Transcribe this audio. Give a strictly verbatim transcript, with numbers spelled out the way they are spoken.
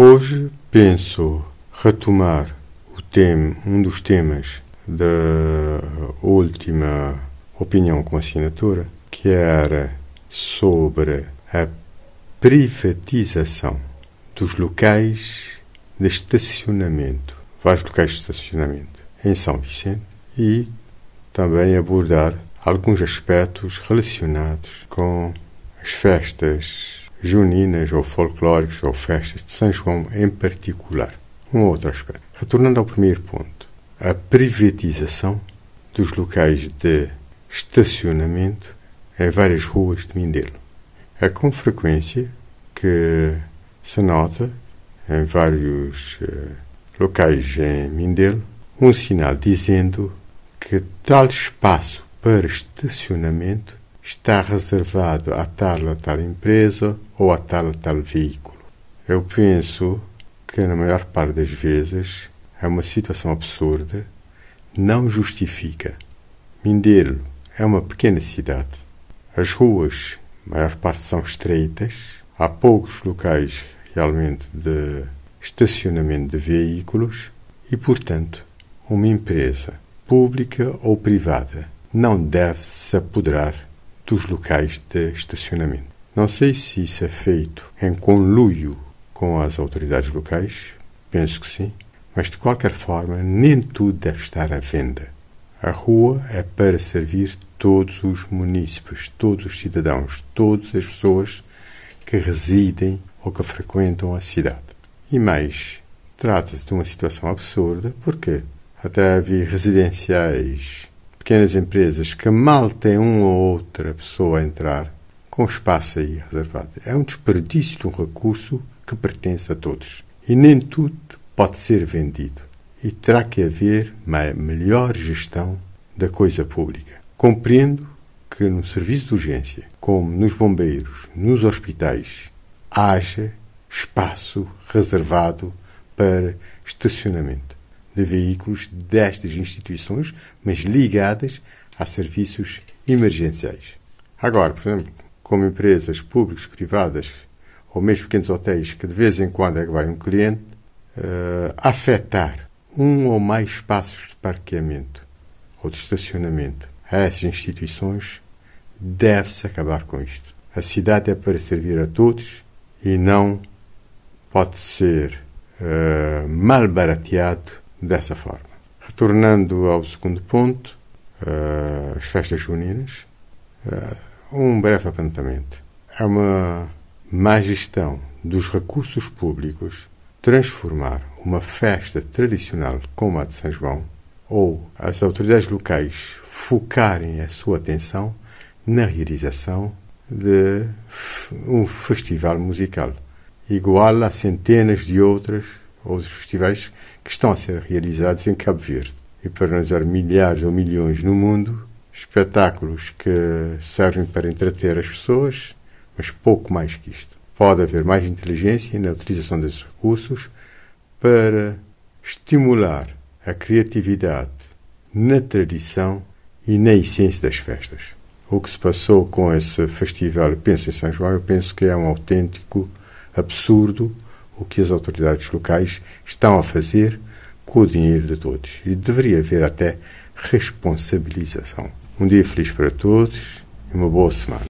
Hoje penso retomar o tema, um dos temas da última opinião com assinatura, que era sobre a privatização dos locais de estacionamento, vários locais de estacionamento em São Vicente, e também abordar alguns aspectos relacionados com as festas juninas ou folclóricas ou festas de São João em particular. Um outro aspecto. Retornando ao primeiro ponto, a privatização dos locais de estacionamento em várias ruas de Mindelo. É com frequência que se nota em vários uh, locais em Mindelo um sinal dizendo que tal espaço para estacionamento está reservado a tal a tal empresa ou a tal a tal veículo. Eu penso que na maior parte das vezes é uma situação absurda, não justifica. Mindelo é uma pequena cidade. As ruas, a maior parte, são estreitas. Há poucos locais realmente de estacionamento de veículos e, portanto, uma empresa pública ou privada não deve se apoderar dos locais de estacionamento. Não sei se isso é feito em conluio com as autoridades locais, penso que sim, mas de qualquer forma nem tudo deve estar à venda. A rua é para servir todos os munícipes, todos os cidadãos, todas as pessoas que residem ou que frequentam a cidade. E mais, trata-se de uma situação absurda, porque até havia residenciais, pequenas empresas que mal têm uma ou outra pessoa a entrar, com espaço aí reservado. É um desperdício de um recurso que pertence a todos. E nem tudo pode ser vendido. E terá que haver uma melhor gestão da coisa pública. Compreendo que no serviço de urgência, como nos bombeiros, nos hospitais, haja espaço reservado para estacionamento de veículos destas instituições, mas ligadas a serviços emergenciais. Agora, por exemplo, como empresas públicas, privadas, ou mesmo pequenos hotéis que de vez em quando é que vai um cliente, uh, afetar um ou mais espaços de parqueamento ou de estacionamento a essas instituições, deve-se acabar com isto. A cidade é para servir a todos e não pode ser uh, malbarateado dessa forma. Retornando ao segundo ponto, uh, as festas juninas, uh, um breve apontamento. É uma má gestão dos recursos públicos transformar uma festa tradicional como a de São João, ou as autoridades locais focarem a sua atenção na realização de um festival musical, igual a centenas de outras, outros festivais que estão a ser realizados em Cabo Verde. E para não dizer milhares ou milhões no mundo, espetáculos que servem para entreter as pessoas, mas pouco mais que isto. Pode haver mais inteligência na utilização desses recursos para estimular a criatividade na tradição e na essência das festas. O que se passou com esse festival, eu penso em São João, eu penso que é um autêntico absurdo o que as autoridades locais estão a fazer com o dinheiro de todos. E deveria haver até responsabilização. Um dia feliz para todos e uma boa semana.